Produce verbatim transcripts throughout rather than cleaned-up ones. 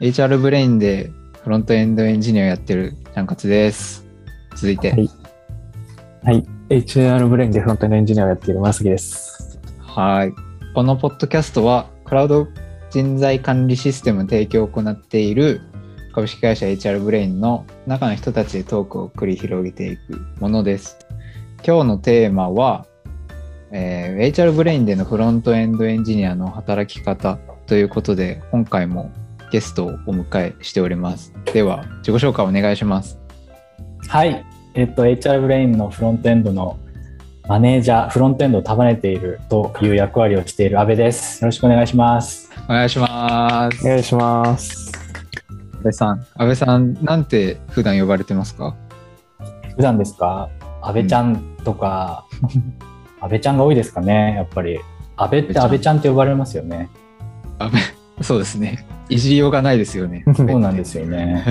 エイチアール ブレインでフロントエンドエンジニアをやってるちゃんかつです。続いて。はい。はい、エイチアール ブレインでフロントエンドエンジニアをやっているまさきです。はい。このポッドキャストはクラウド人材管理システム提供を行っている株式会社 エイチアール ブレインの中の人たちでトークを繰り広げていくものです。今日のテーマは、えー、エイチアール ブレインでのフロントエンドエンジニアの働き方ということで、今回もゲストをお迎えしております。では自己紹介お願いします。はい、えっと、エイチアール ブレインのフロントエンドのマネージャー、フロントエンドを束ねているという役割をしている阿部です。よろしくお願いします。お願いします。お願いします。阿部さん、阿部さんなんて普段呼ばれてますか？普段ですか？阿部ちゃんとか。うん安倍ちゃんが多いですかね。やっぱり安倍って安倍ちゃんって呼ばれますよね。安倍、そうですね。いじりようがないですよね。そうなんですよね。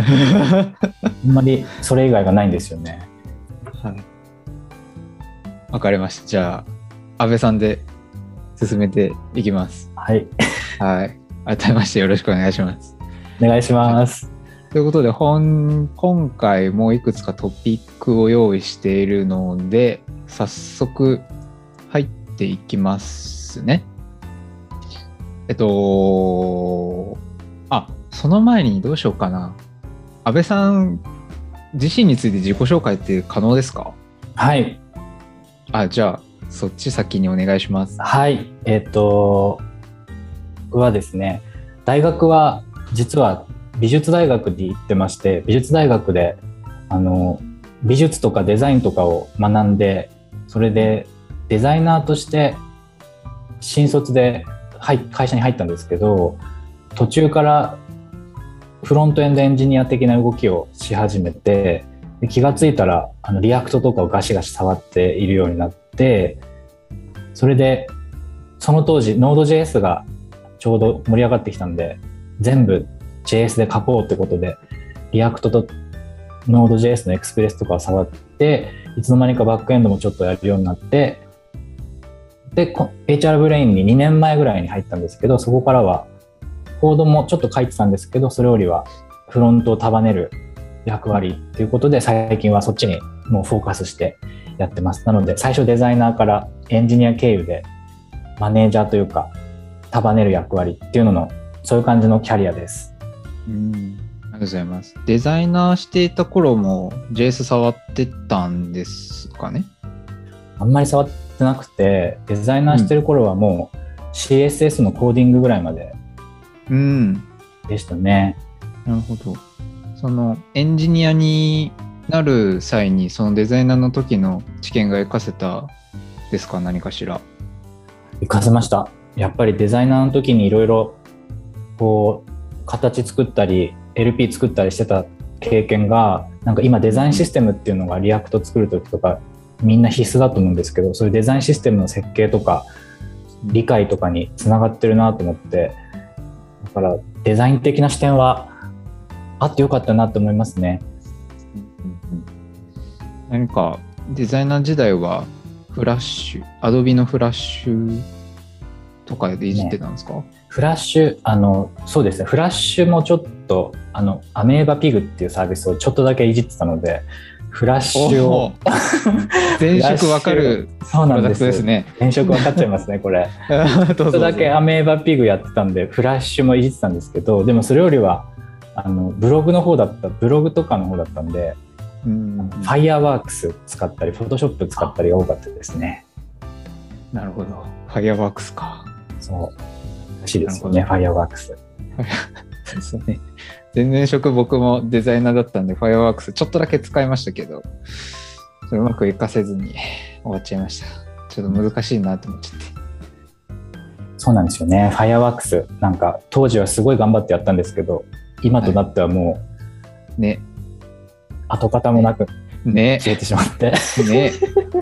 あんまりそれ以外がないんですよね。はい。わかりました。じゃあ安倍さんで進めていきます。はい。はい。改めましてよろしくお願いします。お願いします。はい、ということで本今回もいくつかトピックを用意しているので早速。入っていきますね。えっと、あ、その前にどうしようかな。阿部さん自身について自己紹介って可能ですか？はい。あ、じゃあそっち先にお願いします。はい。えっと、僕はですね、大学は実は美術大学に行ってまして、美術大学であの美術とかデザインとかを学んで、それでデザイナーとして新卒で会社に入ったんですけど、途中からフロントエンドエンジニア的な動きをし始めて、気がついたらあのリアクトとかをガシガシ触っているようになって、それでその当時 Node.ジェーエス がちょうど盛り上がってきたんで、全部 ジェーエス で書こうってことでリアクトと Node.ジェーエス のエクスプレスとかを触って、いつの間にかバックエンドもちょっとやるようになって、で エイチアール ブレインににねんまえぐらいに入ったんですけど、そこからはコードもちょっと書いてたんですけど、それよりはフロントを束ねる役割ということで、最近はそっちにもうフォーカスしてやってます。なので最初デザイナーからエンジニア経由でマネージャーというか束ねる役割っていうのの、そういう感じのキャリアです。うん、ありがとうございます。デザイナーしていた頃も ジェーエス 触ってたんですかね？あんまり触ってなくて、デザイナーしてる頃はもう シーエスエス のコーディングぐらいまででしたね。うん、なるほど。そのエンジニアになる際にそのデザイナーの時の知見が活かせたですか？何かしら活かせました。やっぱりデザイナーの時にいろいろこう形作ったり エルピー 作ったりしてた経験が、なんか今デザインシステムっていうのがリアクト作る時とかみんな必須だと思うんですけど、そういうデザインシステムの設計とか理解とかにつながってるなと思って、だからデザイン的な視点はあってよかったなと思いますね。何かデザイナー時代はフラッシュ、アドビのフラッシュとかでいじってたんですか？ね、フラッシュ、あのそうですね、フラッシュもちょっとあのアメーバピグっていうサービスをちょっとだけいじってたので、フラッシュを前職わかるプロダクトですね。前職わかっちゃいますねこれ。ちょっとだけアメーバピグやってたんでフラッシュもいじってたんですけど、でもそれよりはあのブログの方だったブログとかの方だったんで、うん、ファイアワークス使ったりフォトショップ使ったりが多かったですね。なるほど、ファイアワークスか。そうらしいですよね、ファイアワークス。そうですね。全然職僕もデザイナーだったんで、ファイアワークスちょっとだけ使いましたけど、うまく活かせずに終わっちゃいました。ちょっと難しいなと思っちゃって。そうなんですよね。ファイアワークスなんか当時はすごい頑張ってやったんですけど、今となってはもう、はい、ね、跡形もなくね消えてしまってね。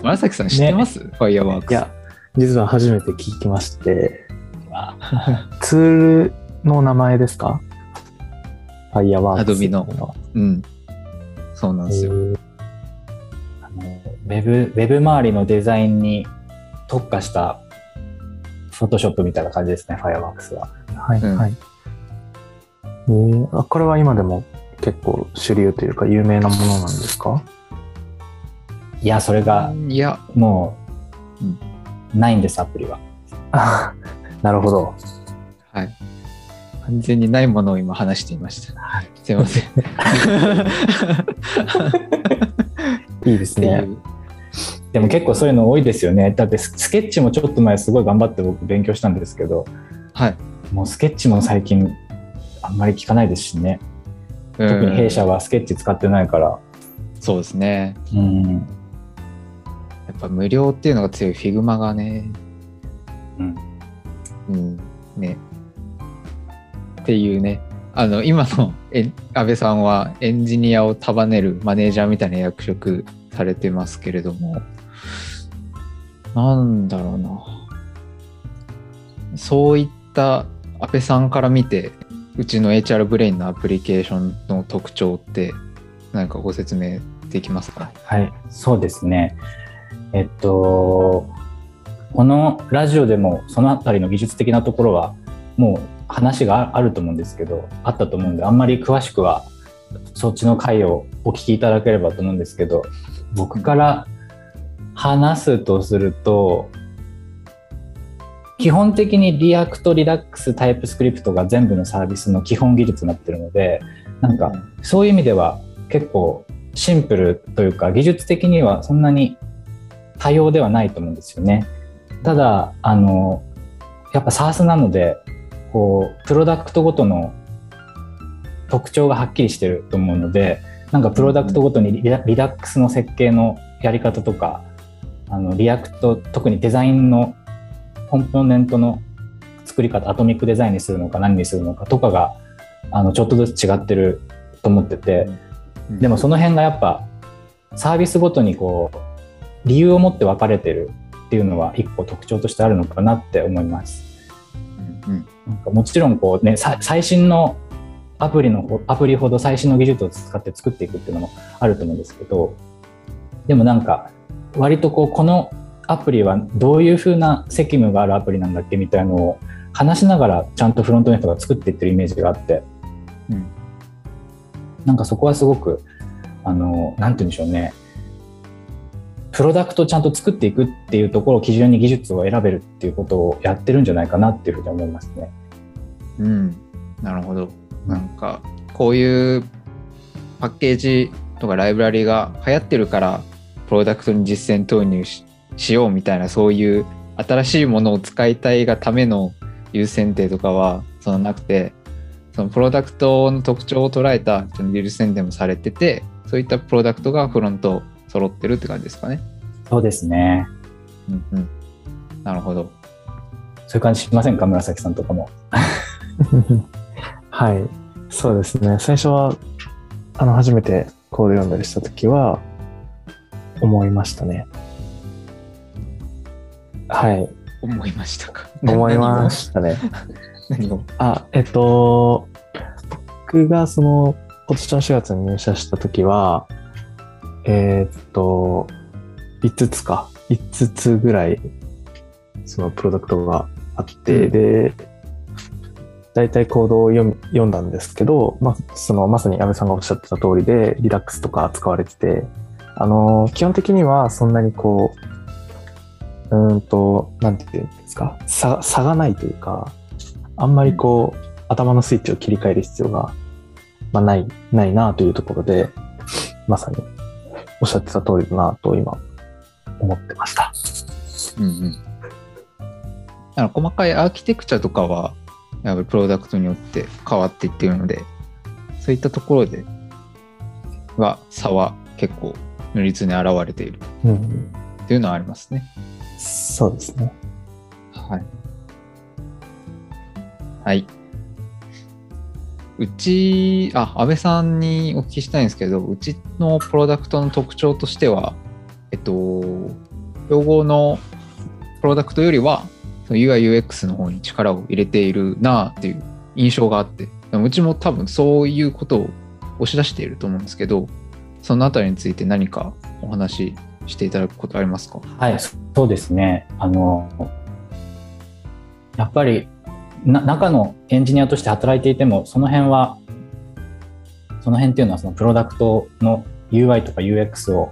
紫さん知ってます？ね、ファイアワークス。いや、実は初めて聞きまして。ツールの名前ですか？ファイアワークス。アドビの。うん。そうなんですよ。あのウェブ、ウェブ周りのデザインに特化したフォトショップみたいな感じですね、ファイアワークスは。はい、はい、うん。えー、あ、これは今でも結構主流というか有名なものなんですか？いや、それがいやもうないんです、アプリは。あ、なるほど。はい。完全にないものを今話していました。はい、すいません。いいですね。でも結構そういうの多いですよね。だってスケッチもちょっと前すごい頑張って僕勉強したんですけど、はい、もうスケッチも最近あんまり聞かないですしね。特に弊社はスケッチ使ってないから。そうですね。うん。やっぱ無料っていうのが強いフィグマがね。うん。うん、ね。っていうね、あの今の安倍さんはエンジニアを束ねるマネージャーみたいな役職されてますけれども、なんだろうな、そういった安倍さんから見てうちの エイチアール ブレインのアプリケーションの特徴って何かご説明できますか？はい、そうですね。えっとこのラジオでもそのあたりの技術的なところはもう話があると思うんですけど、あったと思うんであんまり詳しくはそっちの回をお聞きいただければと思うんですけど、僕から話すとすると、基本的にリアクト、リラックス、タイプスクリプトが全部のサービスの基本技術になってるので、なんかそういう意味では結構シンプルというか技術的にはそんなに多様ではないと思うんですよね。ただあのやっぱ SaaS なのでこうプロダクトごとの特徴がはっきりしてると思うので、なんかプロダクトごとにリラックスの設計のやり方とか、あのリアクト、特にデザインのコンポーネントの作り方、アトミックデザインにするのか何にするのかとかがあのちょっとずつ違ってると思ってて、でもその辺がやっぱサービスごとにこう理由を持って分かれてるっていうのは一個特徴としてあるのかなって思います。うん、なんかもちろんこう、ね、最新のアプリのアプリほど最新の技術を使って作っていくっていうのもあると思うんですけど、でもなんか割とこうこのアプリはどういう風な責務があるアプリなんだっけみたいのを話しながらちゃんとフロントの人が作っていってるイメージがあって、うん、なんかそこはすごくあのなんて言うんでしょうね、プロダクトをちゃんと作っていくっていうところを基準に技術を選べるっていうことをやってるんじゃないかなっていうふうに思いますね。うん、なるほど。なんかこういうパッケージとかライブラリが流行ってるからプロダクトに実践投入 し, しようみたいな、そういう新しいものを使いたいがための優先点とかはそのなくて、そのプロダクトの特徴を捉えた優先点もされてて、そういったプロダクトがフロント揃ってるって感じですかね。そうですね。うんうん。なるほど。そういう感じしませんか、紫さんとかも。はい、そうですね。最初はあの初めてコード読んだりしたときは思いましたね。はい。思いましたか。思いましたね。何を？あ、えっと僕がその今年のしがつに入社したときは。えー、っといつつかいつつぐらいそのプロダクトがあって、うん、でだいたいコードを 読, 読んだんですけど、まあ、そのまさに安倍さんがおっしゃってた通りでリラックスとか使われてて、あの基本的にはそんなにこううーんとなんていうんですか 差, 差がないというか、あんまりこう、うん、頭のスイッチを切り替える必要が、まあ、ないないなというところで、まさにおっしゃってた通りだなと今思ってました。うんうん。あの細かいアーキテクチャとかはやっぱりプロダクトによって変わっていっているので、そういったところでは差は結構如実に現れているっていうのはありますね。うん、そうですね。はい。はい。うち、あ、安倍さんにお聞きしたいんですけど、うちのプロダクトの特徴としては、えっと、競合のプロダクトよりは ユーアイユーエックス の方に力を入れているなっていう印象があって、うちも多分そういうことを押し出していると思うんですけど、そのあたりについて何かお話ししていただくことありますか？はい、そうですね。あのやっぱりな中のエンジニアとして働いていても、その辺はその辺っていうのはそのプロダクトの ユーアイ とか ユーエックス を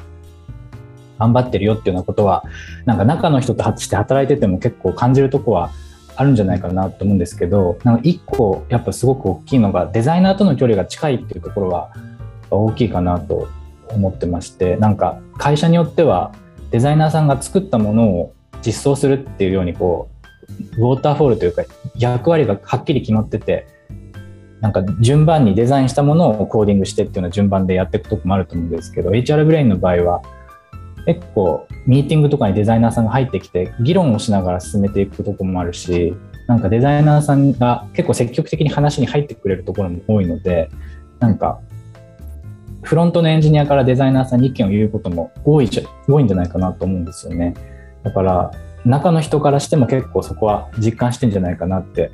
頑張ってるよっていうようなことは、なんか中の人として働いてても結構感じるとこはあるんじゃないかなと思うんですけど、なんか一個やっぱすごく大きいのがデザイナーとの距離が近いっていうところは大きいかなと思ってまして、なんか会社によってはデザイナーさんが作ったものを実装するっていうようにこうウォーターフォールというか役割がはっきり決まってて、なんか順番にデザインしたものをコーディングしてっていうような順番でやっていくとこもあると思うんですけど、 エイチアール ブレインの場合は結構ミーティングとかにデザイナーさんが入ってきて議論をしながら進めていくとこもあるし、なんかデザイナーさんが結構積極的に話に入ってくれるところも多いので、なんかフロントのエンジニアからデザイナーさんに意見を言うことも多いじゃ、多いんじゃないかなと思うんですよね。だから中の人からしても結構そこは実感してんじゃないかなって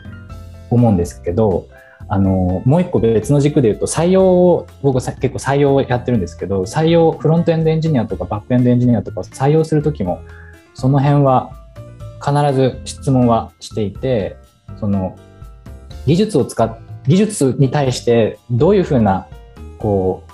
思うんですけど、あのもう一個別の軸で言うと採用を、僕結構採用をやってるんですけど、採用フロントエンドエンジニアとかバックエンドエンジニアとか採用する時もその辺は必ず質問はしていて、その技術を使っ技術に対してどういうふうなこ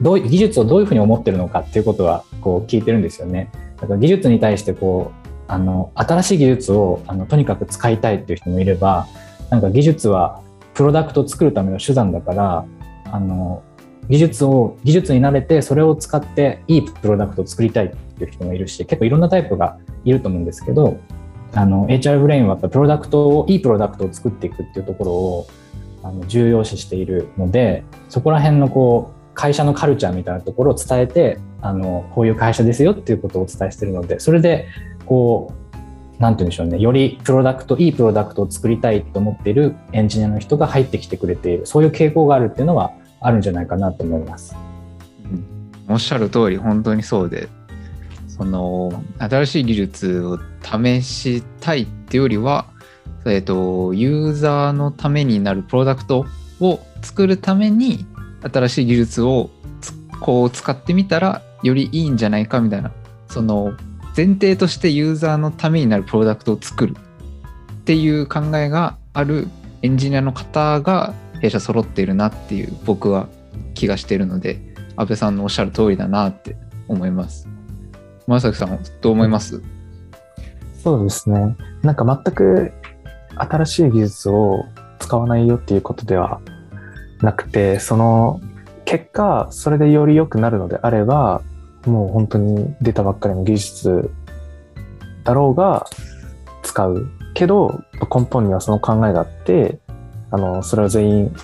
うどう技術をどういうふうに思ってるのかっていうことはこう聞いてるんですよね。だから技術に対してこうあの新しい技術をあのとにかく使いたいっていう人もいれば、なんか技術はプロダクトを作るための手段だからあの技術を技術に慣れてそれを使っていいプロダクトを作りたいっていう人もいるし、結構いろんなタイプがいると思うんですけど、あの エイチアール ブレインはやっぱプロダクトをいいプロダクトを作っていくっていうところをあの重要視しているので、そこら辺のこう会社のカルチャーみたいなところを伝えて、あのこういう会社ですよっていうことをお伝えしているので、それでこうなんて言うんでしょうね、よりプロダクトいいプロダクトを作りたいと思っているエンジニアの人が入ってきてくれている、そういう傾向があるっていうのはあるんじゃないかなと思います。うん、おっしゃる通り本当にそうで、その新しい技術を試したいっていうよりは、えっと、ユーザーのためになるプロダクトを作るために新しい技術をこう使ってみたらよりいいんじゃないかみたいな、その前提としてユーザーのためになるプロダクトを作るっていう考えがあるエンジニアの方が弊社揃っているなっていう僕は気がしているので、安部さんのおっしゃる通りだなって思います。真崎さんどう思います？そうですね、なんか全く新しい技術を使わないよっていうことではなくて、その結果それでより良くなるのであればもう本当に出たばっかりの技術だろうが使うけど、根本にはその考えがあって、あのそれは全員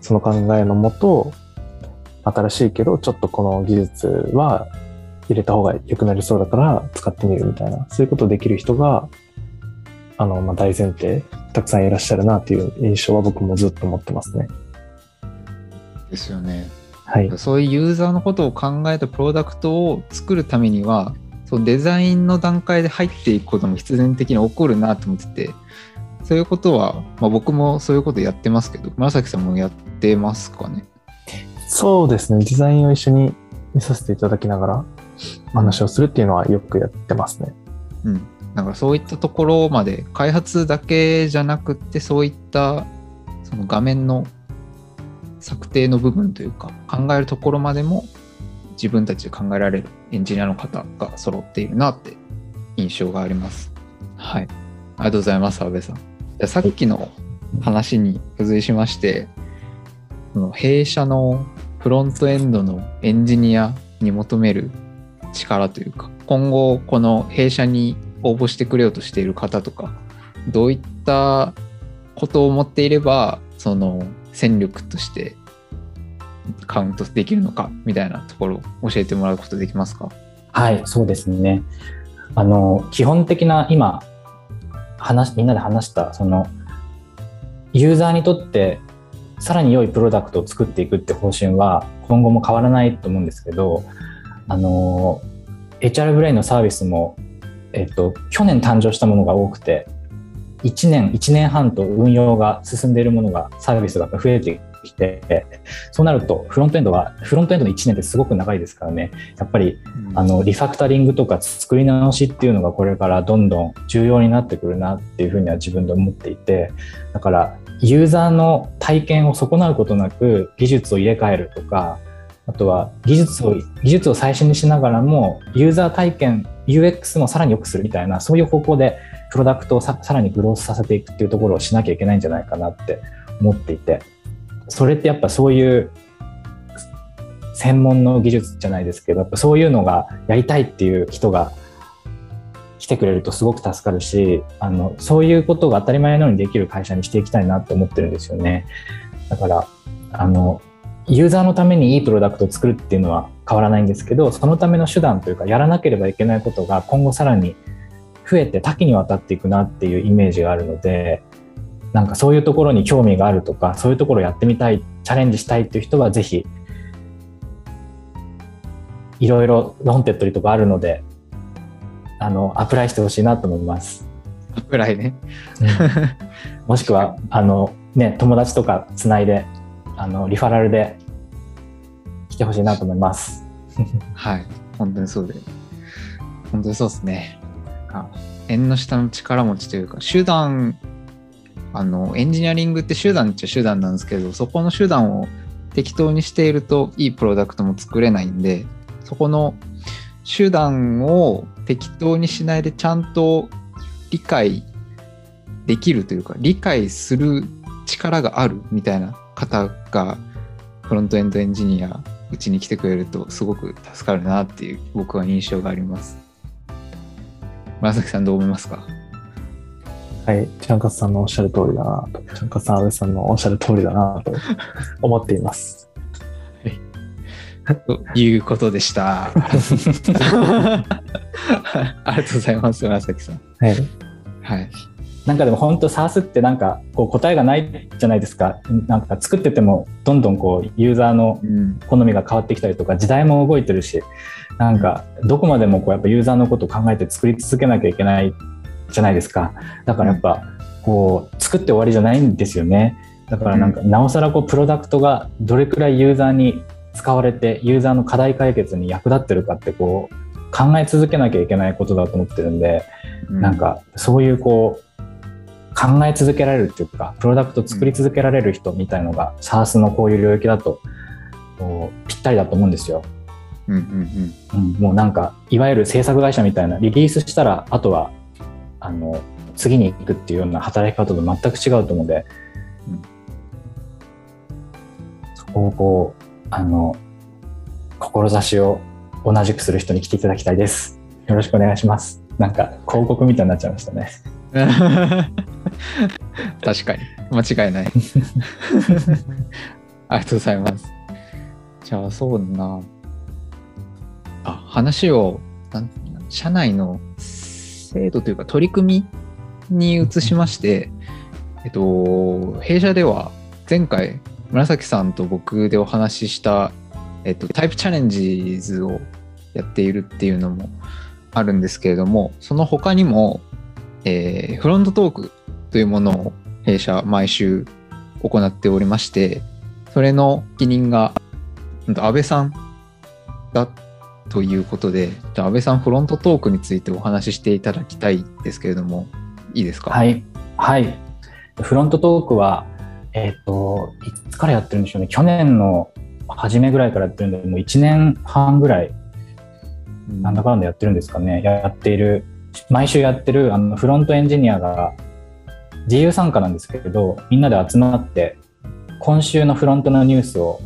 その考えのもと新しいけどちょっとこの技術は入れた方が良くなりそうだから使ってみるみたいな、そういうことをできる人があの、まあ、大前提たくさんいらっしゃるなという印象は僕もずっと持ってますね。ですよね。はい、そういうユーザーのことを考えたプロダクトを作るためには、そのデザインの段階で入っていくことも必然的に起こるなと思ってて、そういうことは、まあ、僕もそういうことやってますけど、紫さんもやってますかね？そうですね、デザインを一緒に見させていただきながら話をするっていうのはよくやってますね。うん、だからそういったところまで開発だけじゃなくて、そういったその画面の策定の部分というか考えるところまでも自分たちで考えられるエンジニアの方が揃っているなって印象があります。はい、ありがとうございます安部さん。じゃあさっきの話に付随しまして、弊社のフロントエンドのエンジニアに求める力というか、今後この弊社に応募してくれようとしている方とか、どういったことを持っていればその戦力としてカウントできるのかみたいなところを教えてもらうことできますか？はい、そうですね。あの基本的な今話みんなで話したそのユーザーにとってさらに良いプロダクトを作っていくって方針は今後も変わらないと思うんですけど、あの エイチアール ブレインのサービスも、えっと、去年誕生したものが多くて、いちねんいちねんはんと運用が進んでいるものがサービスが増えてってきて、そうなるとフロントエンドはフロントエンドのいちねんってすごく長いですからね、やっぱり、うん、あのリファクタリングとか作り直しっていうのがこれからどんどん重要になってくるなっていうふうには自分で思っていて、だからユーザーの体験を損なうことなく技術を入れ替えるとか、あとは技術を技術を最新にしながらもユーザー体験 ユーエックス もさらに良くするみたいな、そういう方向でプロダクトを さ, さらにグロースさせていくっていうところをしなきゃいけないんじゃないかなって思っていて、それってやっぱそういう専門の技術じゃないですけど、やっぱそういうのがやりたいっていう人が来てくれるとすごく助かるし、あのそういうことが当たり前のようにできる会社にしていきたいなって思ってるんですよね。だからあのユーザーのためにいいプロダクトを作るっていうのは変わらないんですけど、そのための手段というかやらなければいけないことが今後さらに増えて多岐にわたっていくなっていうイメージがあるので、なんかそういうところに興味があるとか、そういうところをやってみたい、チャレンジしたいっていう人はぜひいろいろロンテッドリとかあるので、あのアプライしてほしいなと思います。アプライね、うん、もしくはあの、ね、友達とかつないであのリファラルで来てほしいなと思いますはい、本当にそうで本当にそうですね。あ、縁の下の力持ちというか、集団、あのエンジニアリングって集団っちゃ集団なんですけど、そこの集団を適当にしているといいプロダクトも作れないんで、そこの集団を適当にしないでちゃんと理解できるというか、理解する力があるみたいな方がフロントエンドエンジニアうちに来てくれるとすごく助かるなっていう僕は印象があります。紫さんどう思いますか？はい、ちゃんかつさんのおっしゃる通りだなと、ちゃんかつさん安倍さんのおっしゃる通りだなと思っていますということでしたありがとうございます紫さん、はいはい、なんかでも本当 SaaS ってなんかこう答えがないじゃないですか。なんか作っててもどんどんこうユーザーの好みが変わってきたりとか、時代も動いてるし、なんかどこまでもこうやっぱユーザーのことを考えて作り続けなきゃいけないじゃないですか。だからやっぱこう作って終わりじゃないんですよね。だからなんかなおさらこうプロダクトがどれくらいユーザーに使われてユーザーの課題解決に役立ってるかってこう考え続けなきゃいけないことだと思ってるんで、うん、なんかそういうこう考え続けられるっていうかプロダクト作り続けられる人みたいのが SaaS、うん、のこういう領域だとぴったりだと思うんですよ、うんうんうんうん、もうなんかいわゆる制作会社みたいなリリースしたらあとはあの次に行くっていうような働き方と全く違うと思うので、うん、そこをこうあの志を同じくする人に来ていただきたいです。よろしくお願いします。なんか広告みたいになっちゃいましたね確かに間違いないありがとうございます。じゃあそうだなあ、話をなん社内の制度というか取り組みに移しましてえっと弊社では前回紫さんと僕でお話しした、えっと、タイプチャレンジズをやっているっていうのもあるんですけれども、その他にも、えー、フロントトークというものを弊社毎週行っておりまして、それの責任が安倍さんだということで、じゃあ安倍さんフロントトークについてお話ししていただきたいですけれどもいいですか？はい、はい、フロントトークはえっと、いつからやってるんでしょうね。去年の初めぐらいからやってるんで、もういちねんはんぐらいなんだかんだやってるんですかね。やっている、毎週やってるあのフロントエンジニアが自由参加なんですけれど、みんなで集まって今週のフロントのニュースを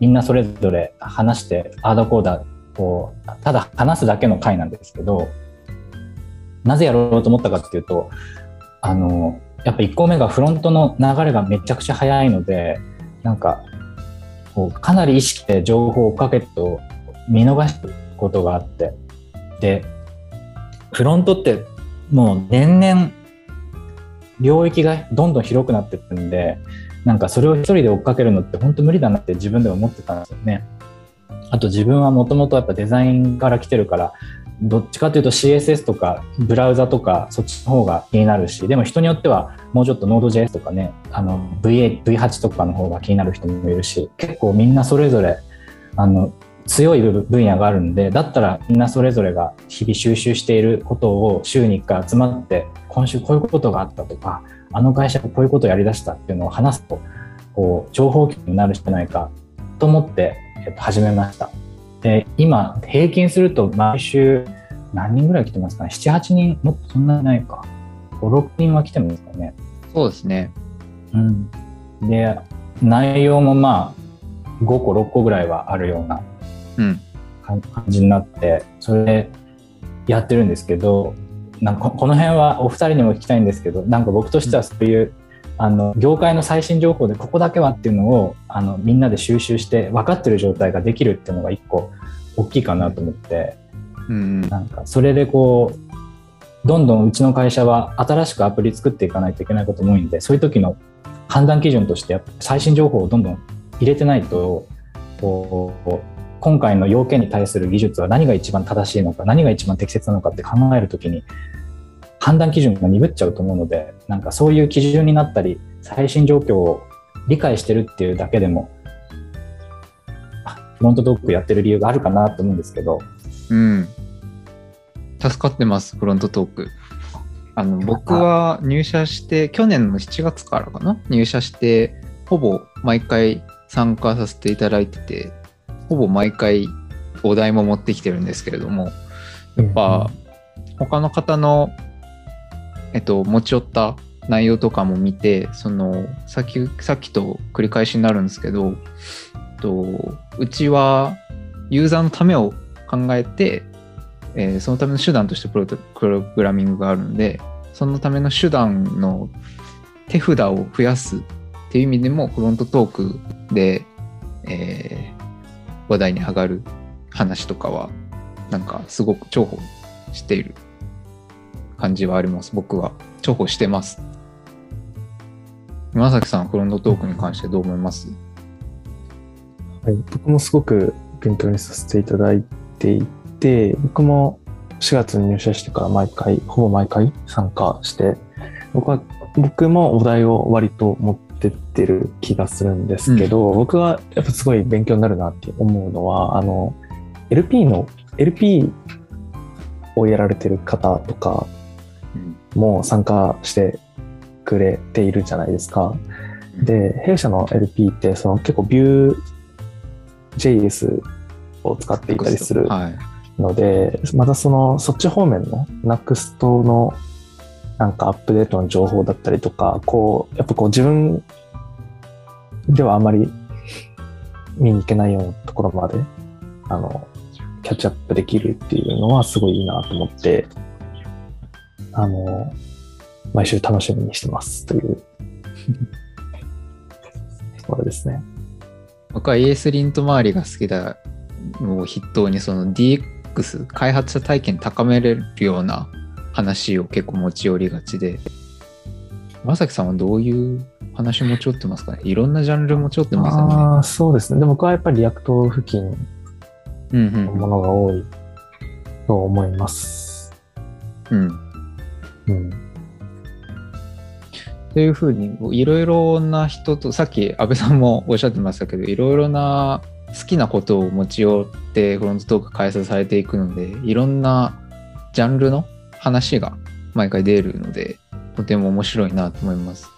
みんなそれぞれ話してアードコーダーをただ話すだけの回なんですけど、なぜやろうと思ったかっていうと、あのやっぱいっこめがフロントの流れがめちゃくちゃ早いので、なんかこうかなり意識で情報を追っかけると見逃すことがあって、でフロントってもう年々領域がどんどん広くなっていくんで、なんかそれを一人で追っかけるのって本当無理だなって自分でも思ってたんですよね。あと自分はもともとやっぱデザインから来てるからどっちかというと シーエスエス とかブラウザとかそっちの方が気になるし、でも人によってはもうちょっと Node.js とかね、あの ブイエイト、ブイエイト とかの方が気になる人もいるし、結構みんなそれぞれあの強い分野があるんで、だったらみんなそれぞれが日々収集していることを週にいっかい集まって、今週こういうことがあったとか、あの会社がこういうことをやりだしたっていうのを話すとこう情報共有になるんじゃないかと思って、えっと、始めました。で今平均すると毎週何人ぐらい来てますかね。ななはちにん、もっとそんなにないか、ごろくにんは来てますかね。そうですね、うん、で内容もまあごころっこぐらいはあるような感じになって、うん、それでやってるんですけど、なんかこの辺はお二人にも聞きたいんですけど、なんか僕としてはそういう、うん、あの業界の最新情報でここだけはっていうのをあのみんなで収集して分かってる状態ができるっていうのが一個大きいかなと思って、うん、なんかそれでこうどんどんうちの会社は新しくアプリ作っていかないといけないことも多いんで、そういう時の判断基準としてやっぱ最新情報をどんどん入れてないと、こう今回の要件に対する技術は何が一番正しいのか、何が一番適切なのかって考えるときに判断基準が鈍っちゃうと思うので、なんかそういう基準になったり最新状況を理解してるっていうだけでもフロントドッグやってる理由があるかなと思うんですけど、うん、助かってますフロントドッグ。あの僕は入社して去年のしちがつからかな、入社してほぼ毎回参加させていただいてて、ほぼ毎回お題も持ってきてるんですけれども、やっぱ他の方のえっと、持ち寄った内容とかも見て、そのさっき、さっきと繰り返しになるんですけど、えっと、うちはユーザーのためを考えて、えー、そのための手段としてプロ、プログラミングがあるので、そのための手段の手札を増やすっていう意味でもフロントトークで、えー、話題に上がる話とかはなんかすごく重宝している感じはあります。僕は重宝してます。山崎さん、フロントトークに関してどう思います？はい、僕もすごく勉強にさせていただいていて、僕もしがつに入社してから毎回ほぼ毎回参加して、僕は僕もお題を割と持ってってる気がするんですけど、うん、僕はやっぱすごい勉強になるなって思うのは、あの エルピー の エルピー をやられてる方とかもう参加してくれているじゃないですか。で、弊社の エルピー ってその結構 ビュージェイエス を使っていたりするので、またそのそっち方面の ネクスト のなんかアップデートの情報だったりとか、こうやっぱこう自分ではあまり見に行けないようなところまであのキャッチアップできるっていうのはすごいいいなと思って。あの毎週楽しみにしてますというところですね。僕は イーエス リント周りが好きだを筆頭に、その ディーエックス 開発者体験高めれるような話を結構持ち寄りがちで、岩崎さんはどういう話持ち寄ってますかね。いろんなジャンル持ち寄ってますよね。あ、そうですね。でも僕はやっぱりリアクト付近のものが多いと思います。うんうんうん、うん、というふうにいろいろな人と、さっき安部さんもおっしゃってましたけど、いろいろな好きなことを持ち寄ってフロントトーク開催されていくので、いろんなジャンルの話が毎回出るので、とても面白いなと思います。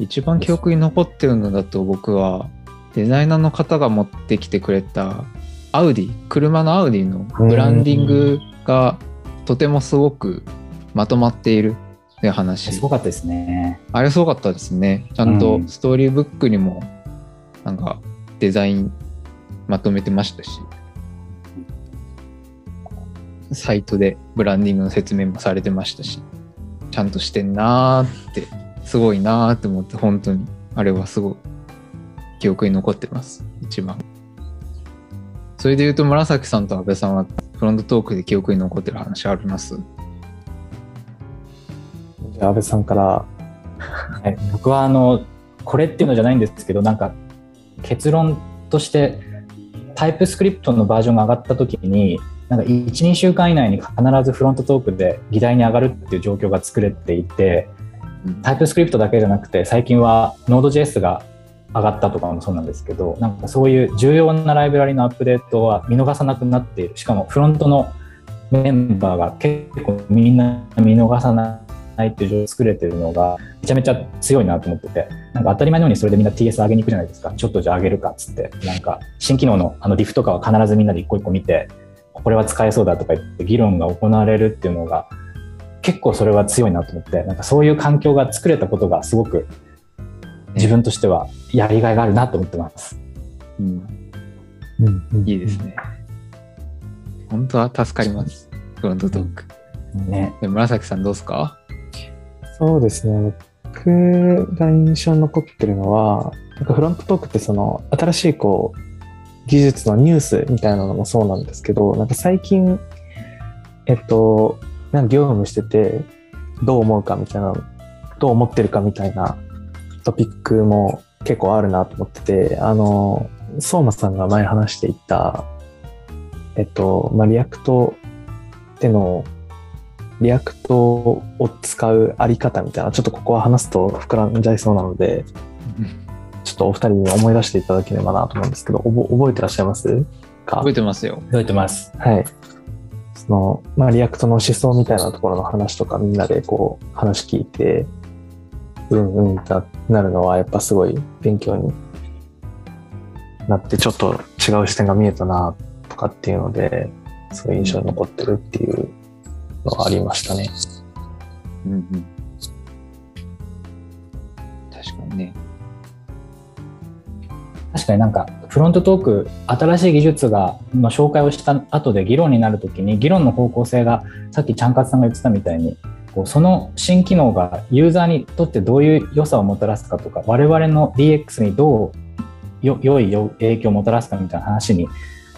一番記憶に残ってるのだと、僕はデザイナーの方が持ってきてくれたアウディ、車のアウディのブランディングがとてもすごくまとまっているって話。すごかったですね。あれすごかったですね。ちゃんとストーリーブックにもなんかデザインまとめてましたし、サイトでブランディングの説明もされてましたし、ちゃんとしてんなーって、すごいなーって思って、本当にあれはすごい記憶に残ってます、一番。それでいうと、紫さんと安部さんはフロントトークで記憶に残ってる話あります？じゃあ安部さんから僕はあのこれっていうのじゃないんですけど、なんか結論としてタイプスクリプトのバージョンが上がった時に、なんかいち、にしゅうかん以内に必ずフロントトークで議題に上がるっていう状況が作れていて、タイプスクリプトだけじゃなくて最近は Node.js が上がったとかもそうなんですけど、なんかそういう重要なライブラリのアップデートは見逃さなくなっている。しかもフロントのメンバーが結構みんな見逃さないっていう状況を作れているのがめちゃめちゃ強いなと思ってて、なんか当たり前のようにそれでみんな ティーエス 上げに行くじゃないですか。ちょっとじゃあ上げるかっつって、なんか新機能のあのリフとかは必ずみんなで一個一個見て、これは使えそうだとか言って議論が行われるっていうのが結構それは強いなと思って、なんかそういう環境が作れたことがすごく自分としてはやりがいがあるなと思ってます、うんうん、いいですね。本当は助かります、フロントトーク、ね、で紫さんどうですか？そうですね、僕が印象に残ってるのはなんかフロントトークってその新しいこう技術のニュースみたいなのもそうなんですけど、なんか最近えっとなんか業務しててどう思うかみたいな、どう思ってるかみたいなトピックも結構あるなと思ってて、あの相馬さんが前話していた、えっとまあ、リアクトでのリアクトを使うあり方みたいな、ちょっとここは話すと膨らんじゃいそうなので、ちょっとお二人に思い出していただければなと思うんですけど、覚えてらっしゃいますか？覚えてますよ。覚えてます。はい。そのまあ、リアクトの思想みたいなところの話とかみんなでこう話聞いてうんうんってなるのはやっぱすごい勉強になって、ちょっと違う視点が見えたなとかっていうのですごい印象に残ってるっていうのはありましたね、うんうん、確かにね。確かになんかフロントトーク新しい技術がの紹介をした後で議論になるときに、議論の方向性がさっきちゃんかつさんが言ってたみたいにこうその新機能がユーザーにとってどういう良さをもたらすかとか、我々の ディーエックス にどうよ良い影響をもたらすかみたいな話に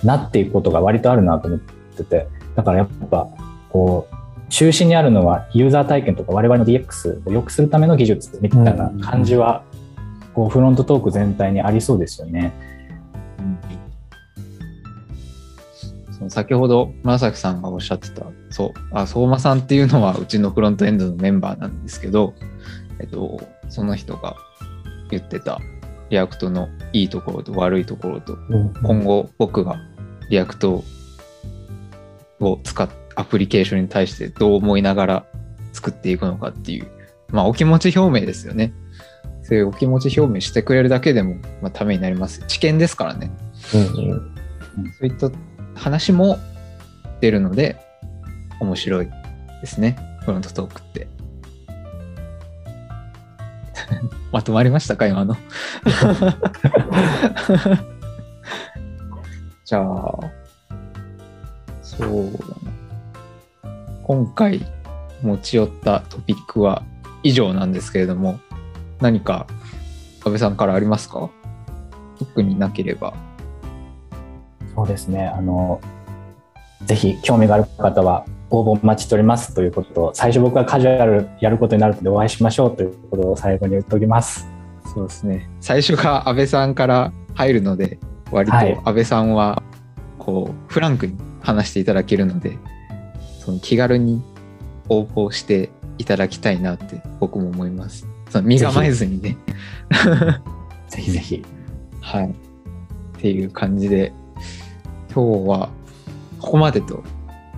なっていくことが割とあるなと思ってて、だからやっぱこう中心にあるのはユーザー体験とか我々の ディーエックス を良くするための技術みたいな感じは、うんうんうん、こうフロントトーク全体にありそうですよね、うん、その先ほど紫さんがおっしゃってたそうあ相馬さんっていうのはうちのフロントエンドのメンバーなんですけど、えっと、その人が言ってたリアクトのいいところと悪いところと、うん、今後僕がリアクトを使っアプリケーションに対してどう思いながら作っていくのかっていう、まあお気持ち表明ですよね。そういうお気持ち表明してくれるだけでも、まあ、ためになります。知見ですからね、うんうん。そういった話も出るので面白いですね、フロントトークって。まとまりましたか今の。じゃあそうだな。今回持ち寄ったトピックは以上なんですけれども。何か安倍さんからありますか？特になければ。そうですね、あのぜひ興味がある方は応募お待ちしておりますということと、最初僕はカジュアルやることになるのでお会いしましょうということを最後に言っておきます。そうですね、最初が安倍さんから入るので割と安倍さんはこうフランクに話していただけるので、はい、その気軽に応募していただきたいなって僕も思います。身構えずにねぜひぜひはいっていう感じで今日はここまでと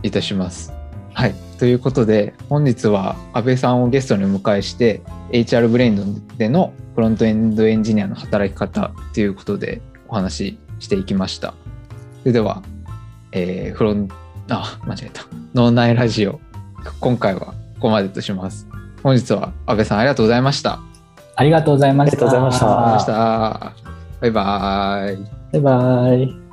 いたします。はい、ということで本日は安倍さんをゲストにお迎えして エイチアール ブレインでのフロントエンドエンジニアの働き方ということでお話ししていきました。それでは、えー、フロンあ間違えた脳内ラジオ今回はここまでとします。本日は安倍さんありがとうございました。ありがとうございました。ありがとうございました。バイバイ。バイバイ。